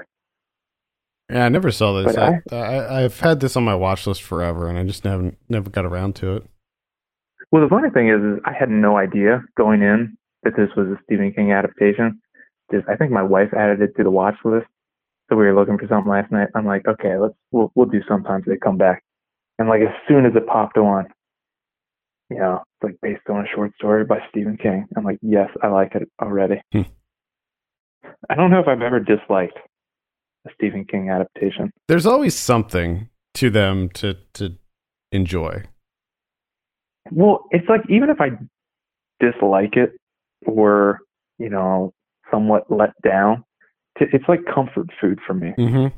Yeah, I never saw this. I, I, I I've had this on my watch list forever, and I just haven't never got around to it. Well, the funny thing is, is I had no idea going in that this was a Stephen King adaptation. Just I think my wife added it to the watch list, so we were looking for something last night. I'm like, okay, let's we'll we'll do Sometimes They Come Back, and like as soon as it popped on. You know, it's like based on a short story by Stephen King. I'm like, yes, I like it already. Hmm. I don't know if I've ever disliked a Stephen King adaptation. There's always something to them to, to enjoy. Well, it's like, even if I dislike it or, you know, somewhat let down, it's like comfort food for me. Mm-hmm.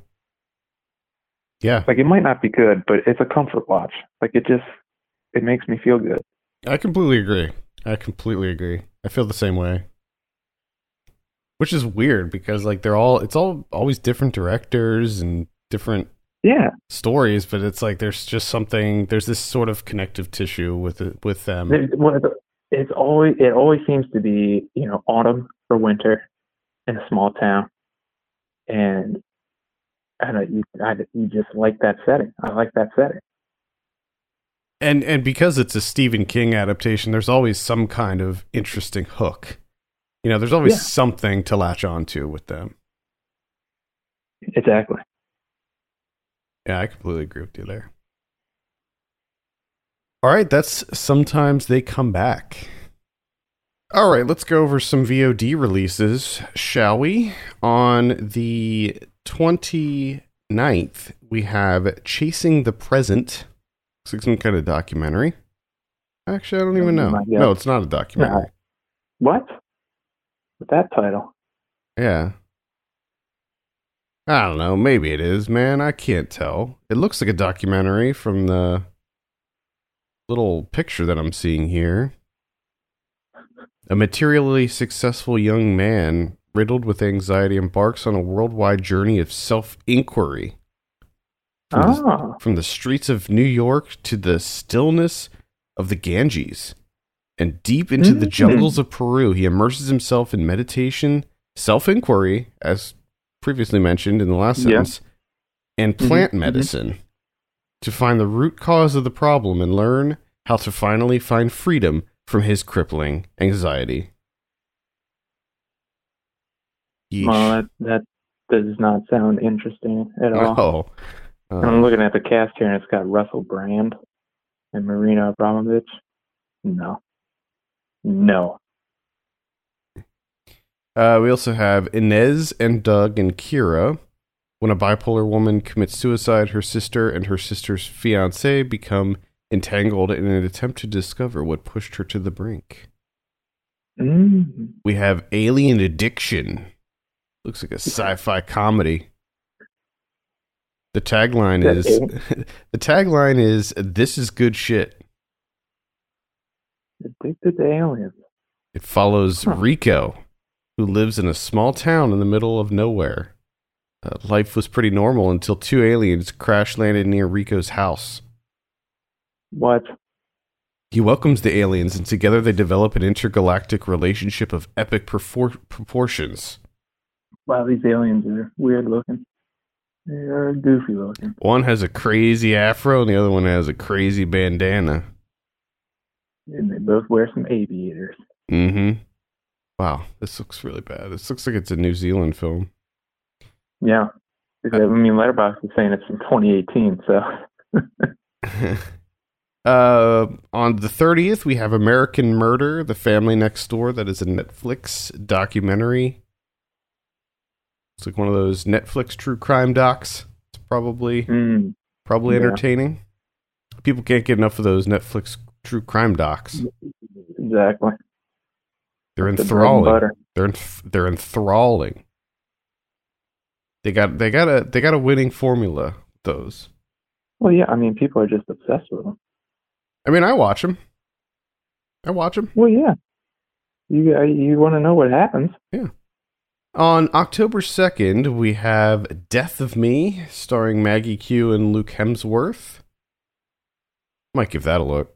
Yeah. Like it might not be good, but it's a comfort watch. Like it just... It makes me feel good. I completely agree. I completely agree. I feel the same way. Which is weird because like they're all, it's all always different directors and different yeah stories, but it's like there's just something, there's this sort of connective tissue with it, with them. It, it's always it always seems to be, you know, autumn or winter in a small town, and I don't you, I, you just like that setting. I like that setting. And and because it's a Stephen King adaptation, there's always some kind of interesting hook. You know, there's always yeah. something to latch onto with them. Exactly. Yeah, I completely agree with you there. All right, that's Sometimes They Come Back. All right, let's go over some V O D releases, shall we? On the twenty-ninth, we have Chasing the Present. Looks like some kind of documentary. Actually, I don't even know. No, it's not a documentary. No. What? With that title. Yeah. I don't know. Maybe it is, man. I can't tell. It looks like a documentary from the little picture that I'm seeing here. A materially successful young man riddled with anxiety embarks on a worldwide journey of self-inquiry. From, oh. the, from the streets of New York to the stillness of the Ganges. And deep into the jungles of Peru, he immerses himself in meditation, self-inquiry, as previously mentioned in the last yeah. sentence, and plant mm-hmm. medicine mm-hmm. to find the root cause of the problem and learn how to finally find freedom from his crippling anxiety. Yeesh. Well, that, that does not sound interesting at all. No. Um, I'm looking at the cast here, and it's got Russell Brand and Marina Abramovich. No. No. Uh, we also have Inez and Doug and Kira. When a bipolar woman commits suicide, her sister and her sister's fiance become entangled in an attempt to discover what pushed her to the brink. Mm-hmm. We have Alien Addiction. Looks like a sci-fi comedy. The tagline is the tagline is "This is good shit." Addicted to aliens. It follows huh. Rico, who lives in a small town in the middle of nowhere. Uh, life was pretty normal until two aliens crash landed near Rico's house. What? He welcomes the aliens, and together they develop an intergalactic relationship of epic purfor- proportions. Wow, these aliens are weird looking. They're goofy looking. One has a crazy afro, and the other one has a crazy bandana. And they both wear some aviators. Mm-hmm. Wow, this looks really bad. This looks like it's a New Zealand film. Yeah. I mean, Letterboxd is saying it's from twenty eighteen, so... uh, on the thirtieth, we have American Murder, The Family Next Door. That is a Netflix documentary. It's like one of those Netflix true crime docs. It's probably, mm. probably yeah. entertaining. People can't get enough of those Netflix true crime docs. Exactly. They're enthralling. They're in, they're enthralling. They got they got a they got a winning formula. Those. Well, yeah. I mean, people are just obsessed with them. I mean, I watch them. I watch them. Well, yeah. You uh, you want to know what happens? Yeah. On October second, we have Death of Me, starring Maggie Q and Luke Hemsworth. Might give that a look.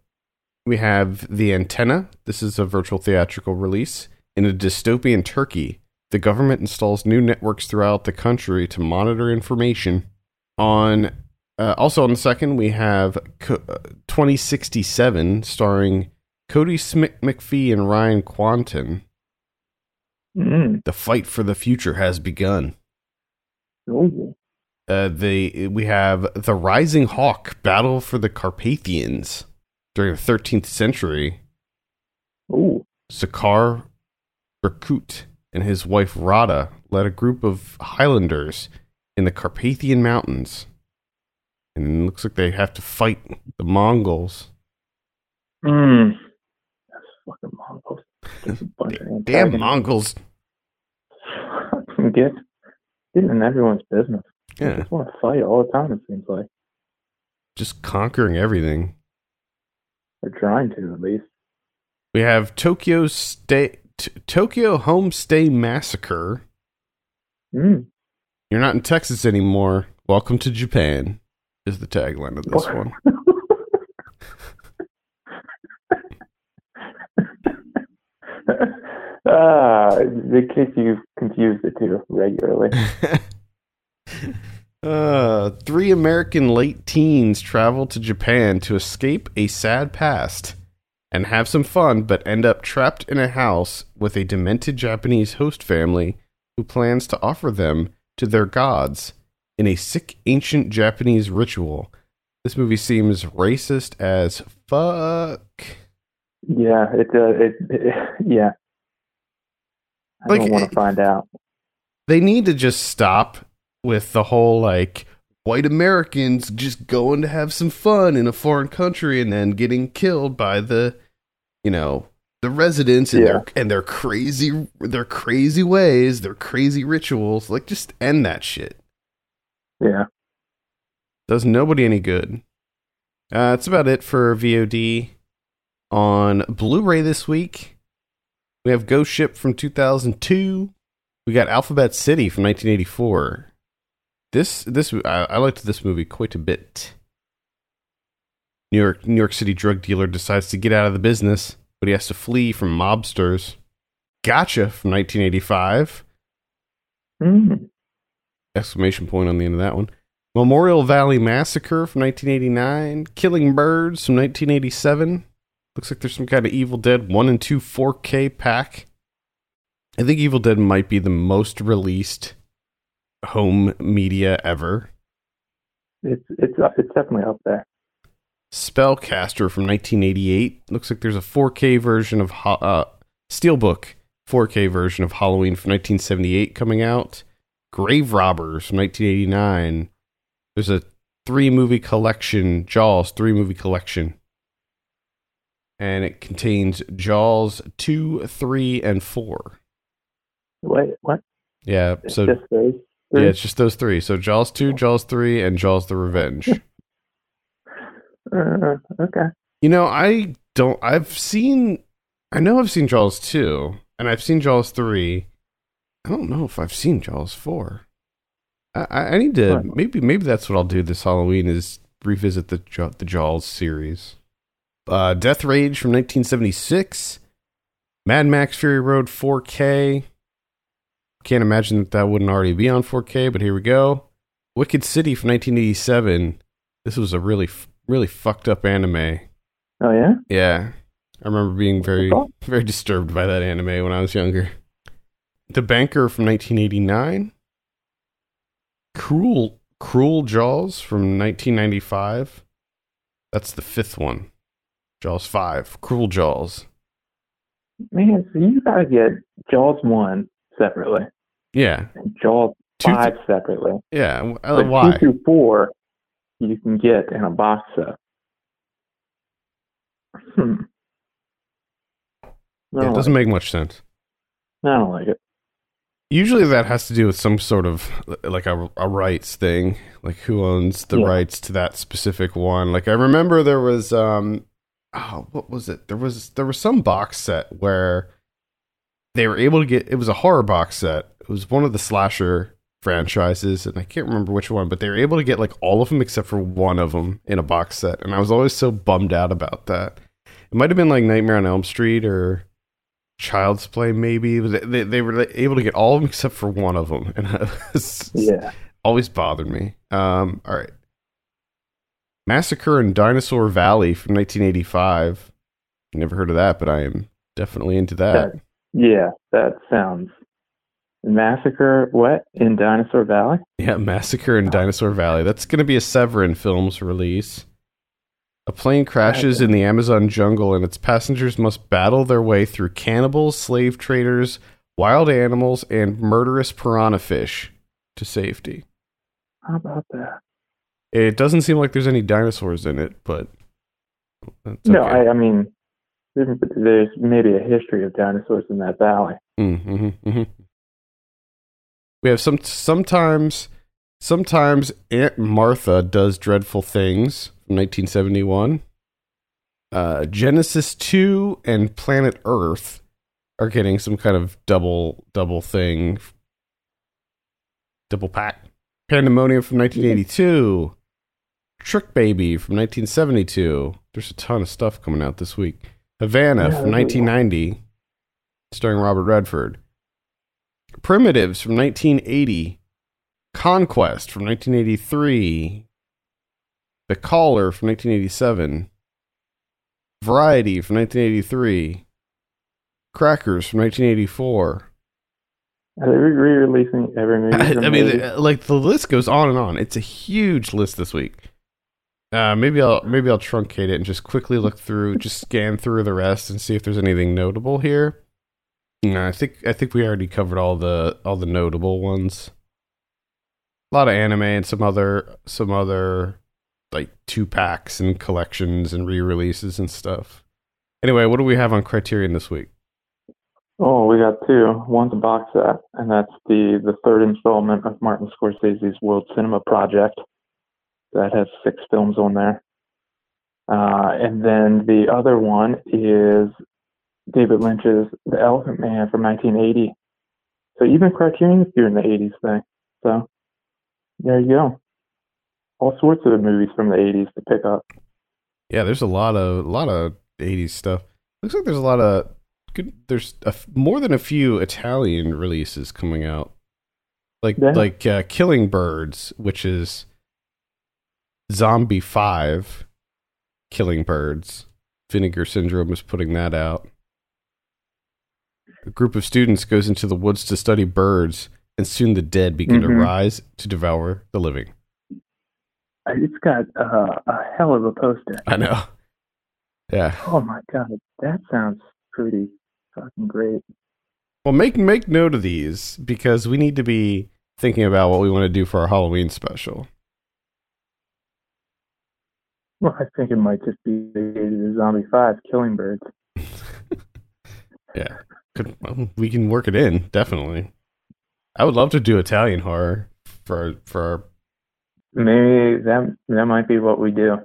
We have The Antenna. This is a virtual theatrical release. In a dystopian Turkey, the government installs new networks throughout the country to monitor information. On uh, also on the second, we have twenty sixty-seven, starring Cody Smith McPhee and Ryan Quanten. Mm-hmm. The fight for the future has begun. Oh. Uh, the we have The Rising Hawk: Battle for the Carpathians. During the thirteenth century, Ooh. Sakar Berkut and his wife Rada led a group of Highlanders in the Carpathian Mountains. And it looks like they have to fight the Mongols. Mm. That's fucking Mongols. That's a bunch of damn Mongols. Get, get in everyone's business. Yeah. They just want to fight all the time, it seems like. Just conquering everything. They're trying to, at least. We have Tokyo Stay T- Tokyo Homestay Massacre. Mm. You're not in Texas anymore. Welcome to Japan is the tagline of this one. Ah, in case you've confused the two regularly. uh, three American late teens travel to Japan to escape a sad past and have some fun, but end up trapped in a house with a demented Japanese host family who plans to offer them to their gods in a sick ancient Japanese ritual. This movie seems racist as fuck. Yeah, it does. Uh, it, it, yeah. I like, don't want to find out. They need to just stop with the whole, like, white Americans just going to have some fun in a foreign country and then getting killed by the, you know, the residents and yeah. their and their crazy their crazy ways, their crazy rituals. Like, just end that shit. Yeah. Does nobody any good. Uh, that's about it for V O D. On Blu-ray this week, we have Ghost Ship from two thousand two. We got Alphabet City from nineteen eighty-four. This this I, I liked this movie quite a bit. New York New York City drug dealer decides to get out of the business, but he has to flee from mobsters. Gotcha from nineteen eighty-five. Mm. Exclamation point on the end of that one. Memorial Valley Massacre from nineteen eighty-nine. Killing Birds from nineteen eighty-seven. Looks like there's some kind of Evil Dead one and two four K pack. I think Evil Dead might be the most released home media ever. It's it's up, it's definitely up there. Spellcaster from nineteen eighty-eight. Looks like there's a four K version of uh, Steelbook four K version of Halloween from nineteen seventy-eight coming out. Grave Robbers from nineteen eighty-nine. There's a three movie collection, Jaws three movie collection. And it contains Jaws two, three, and four. Wait, what? Yeah, so it's just those three? Yeah, it's just those three. So Jaws two, Jaws three, and Jaws the Revenge. uh, okay. You know, I don't. I've seen. I know I've seen Jaws two, and I've seen Jaws three. I don't know if I've seen Jaws four. I, I need to. Right. Maybe maybe that's what I'll do this Halloween is revisit the the Jaws series. Uh, Death Rage from nineteen seventy-six, Mad Max Fury Road four K. Can't imagine that that wouldn't already be on four K, but here we go. Wicked City from nineteen eighty-seven. This was a really, really fucked up anime. Oh yeah? Yeah, I remember being very, very disturbed by that anime when I was younger. The Banker from nineteen eighty-nine. Cruel, Cruel Jaws from nineteen ninety-five. That's the fifth one. Jaws five, Cruel Jaws. Man, so you gotta get Jaws one separately. Yeah. And Jaws two five th- separately. Yeah, I like why? two through four you can get in a box set. Hmm. Yeah, it doesn't like make it. much sense. I don't like it. Usually that has to do with some sort of, like, a, a rights thing. Like, who owns the yeah. rights to that specific one. Like, I remember there was... um. Oh, what was it? There was there was some box set where they were able to get... It was a horror box set. It was one of the slasher franchises, and I can't remember which one, but they were able to get, like, all of them except for one of them in a box set, and I was always so bummed out about that. It might have been, like, Nightmare on Elm Street or Child's Play, maybe. But they, they were able to get all of them except for one of them, and it was yeah. always bothered me. Um, all right. Massacre in Dinosaur Valley from nineteen eighty-five. Never heard of that, but I am definitely into that. that yeah, that sounds... Massacre, what? In Dinosaur Valley? Yeah, Massacre in Dinosaur Valley. That's going to be a Severin Films release. A plane crashes in the Amazon jungle, and its passengers must battle their way through cannibals, slave traders, wild animals, and murderous piranha fish to safety. How about that? It doesn't seem like there's any dinosaurs in it, but that's okay. No, I, I mean, there's maybe a history of dinosaurs in that valley. Mm-hmm, mm-hmm. We have some sometimes, sometimes Aunt Martha Does Dreadful Things from nineteen seventy-one. Uh, Genesis two and Planet Earth are getting some kind of double double thing, double pack. Pandemonium from nineteen eighty-two, Trick Baby from nineteen seventy-two. There's a ton of stuff coming out this week. Havana from nineteen ninety, starring Robert Redford. Primitives from nineteen eighty, Conquest from nineteen eighty-three, The Caller from nineteen eighty-seven, Variety from nineteen eighty-three, Crackers from nineteen eighty-four. Are they re-releasing every movie? I mean, the, like the list goes on and on. It's a huge list this week. Uh, maybe I'll maybe I'll truncate it and just quickly look through, just scan through the rest and see if there's anything notable here. No, I think I think we already covered all the all the notable ones. A lot of anime and some other some other like two packs and collections and re-releases and stuff. Anyway, what do we have on Criterion this week? Oh, we got two. One's a box set, and that's the, the third installment of Martin Scorsese's World Cinema Project. That has six films on there. Uh, and then the other one is David Lynch's The Elephant Man from nineteen eighty. So even Criterion's doing the eighties thing. So there you go. All sorts of movies from the eighties to pick up. Yeah, there's a lot of, a lot of eighties stuff. Looks like there's a lot of... Good. There's a, more than a few Italian releases coming out, like yeah. like uh, Killing Birds, which is Zombie Five. Killing Birds. Vinegar Syndrome is putting that out. A group of students goes into the woods to study birds, and soon the dead begin mm-hmm. to rise to devour the living. It's got uh, a hell of a poster. I know. Yeah. Oh my god, that sounds pretty fucking great. Well, make make note of these because we need to be thinking about what we want to do for our Halloween special. Well, I think it might just be the Zombie Five, Killing Birds. Yeah, Could, well, we can work it in definitely. I would love to do Italian horror for for. Our... Maybe that that might be what we do.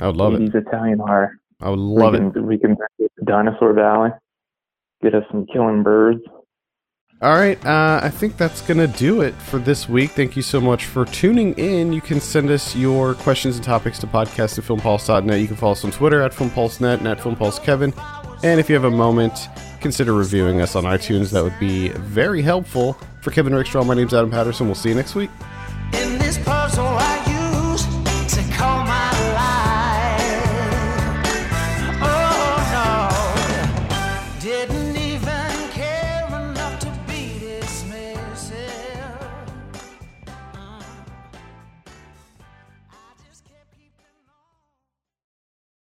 I would love eighties it. Italian horror. I would love we can, it. We can get to Dinosaur Valley, get us some Killing Birds. All right. Uh, I think that's going to do it for this week. Thank you so much for tuning in. You can send us your questions and topics to podcast at film pulse dot net. You can follow us on Twitter at film pulse net and at film pulse kevin. And if you have a moment, consider reviewing us on iTunes. That would be very helpful. For Kevin Rickstraw, my name's Adam Patterson. We'll see you next week.